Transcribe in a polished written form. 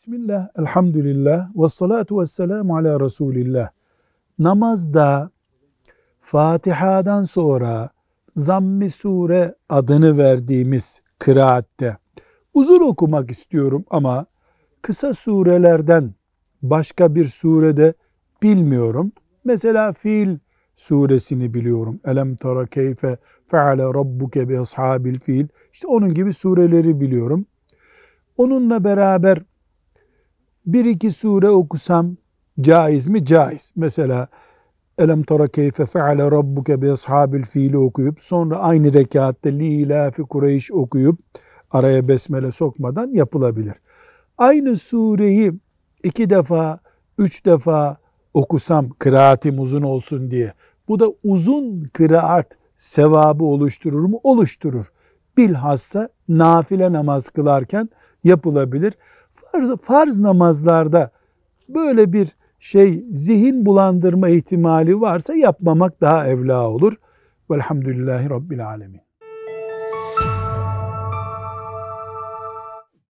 Bismillah, elhamdülillah, vessalatu vesselamu ala Resulillah. Namazda Fatiha'dan sonra Zamm-i Sure adını verdiğimiz kıraatte uzun okumak istiyorum ama kısa surelerden başka bir surede bilmiyorum. Mesela Fiil suresini biliyorum. Elem tara keyfe feale rabbuke bi ashabil fiil. İşte onun gibi sureleri biliyorum. Onunla beraber bir iki sure okusam caiz mi? Caiz. Mesela Elem tara keyfe feale rabbuke bi ashabil fiili okuyup sonra aynı rekatta li ilafi Kureyş okuyup araya besmele sokmadan yapılabilir. Aynı sureyi 2 defa, 3 defa okusam kıraatim uzun olsun diye, bu da uzun kıraat sevabı oluşturur mu? Oluşturur. Bilhassa nafile namaz kılarken yapılabilir. Farz namazlarda böyle bir zihin bulandırma ihtimali varsa yapmamak daha evla olur. Velhamdülillahi Rabbil Alemin.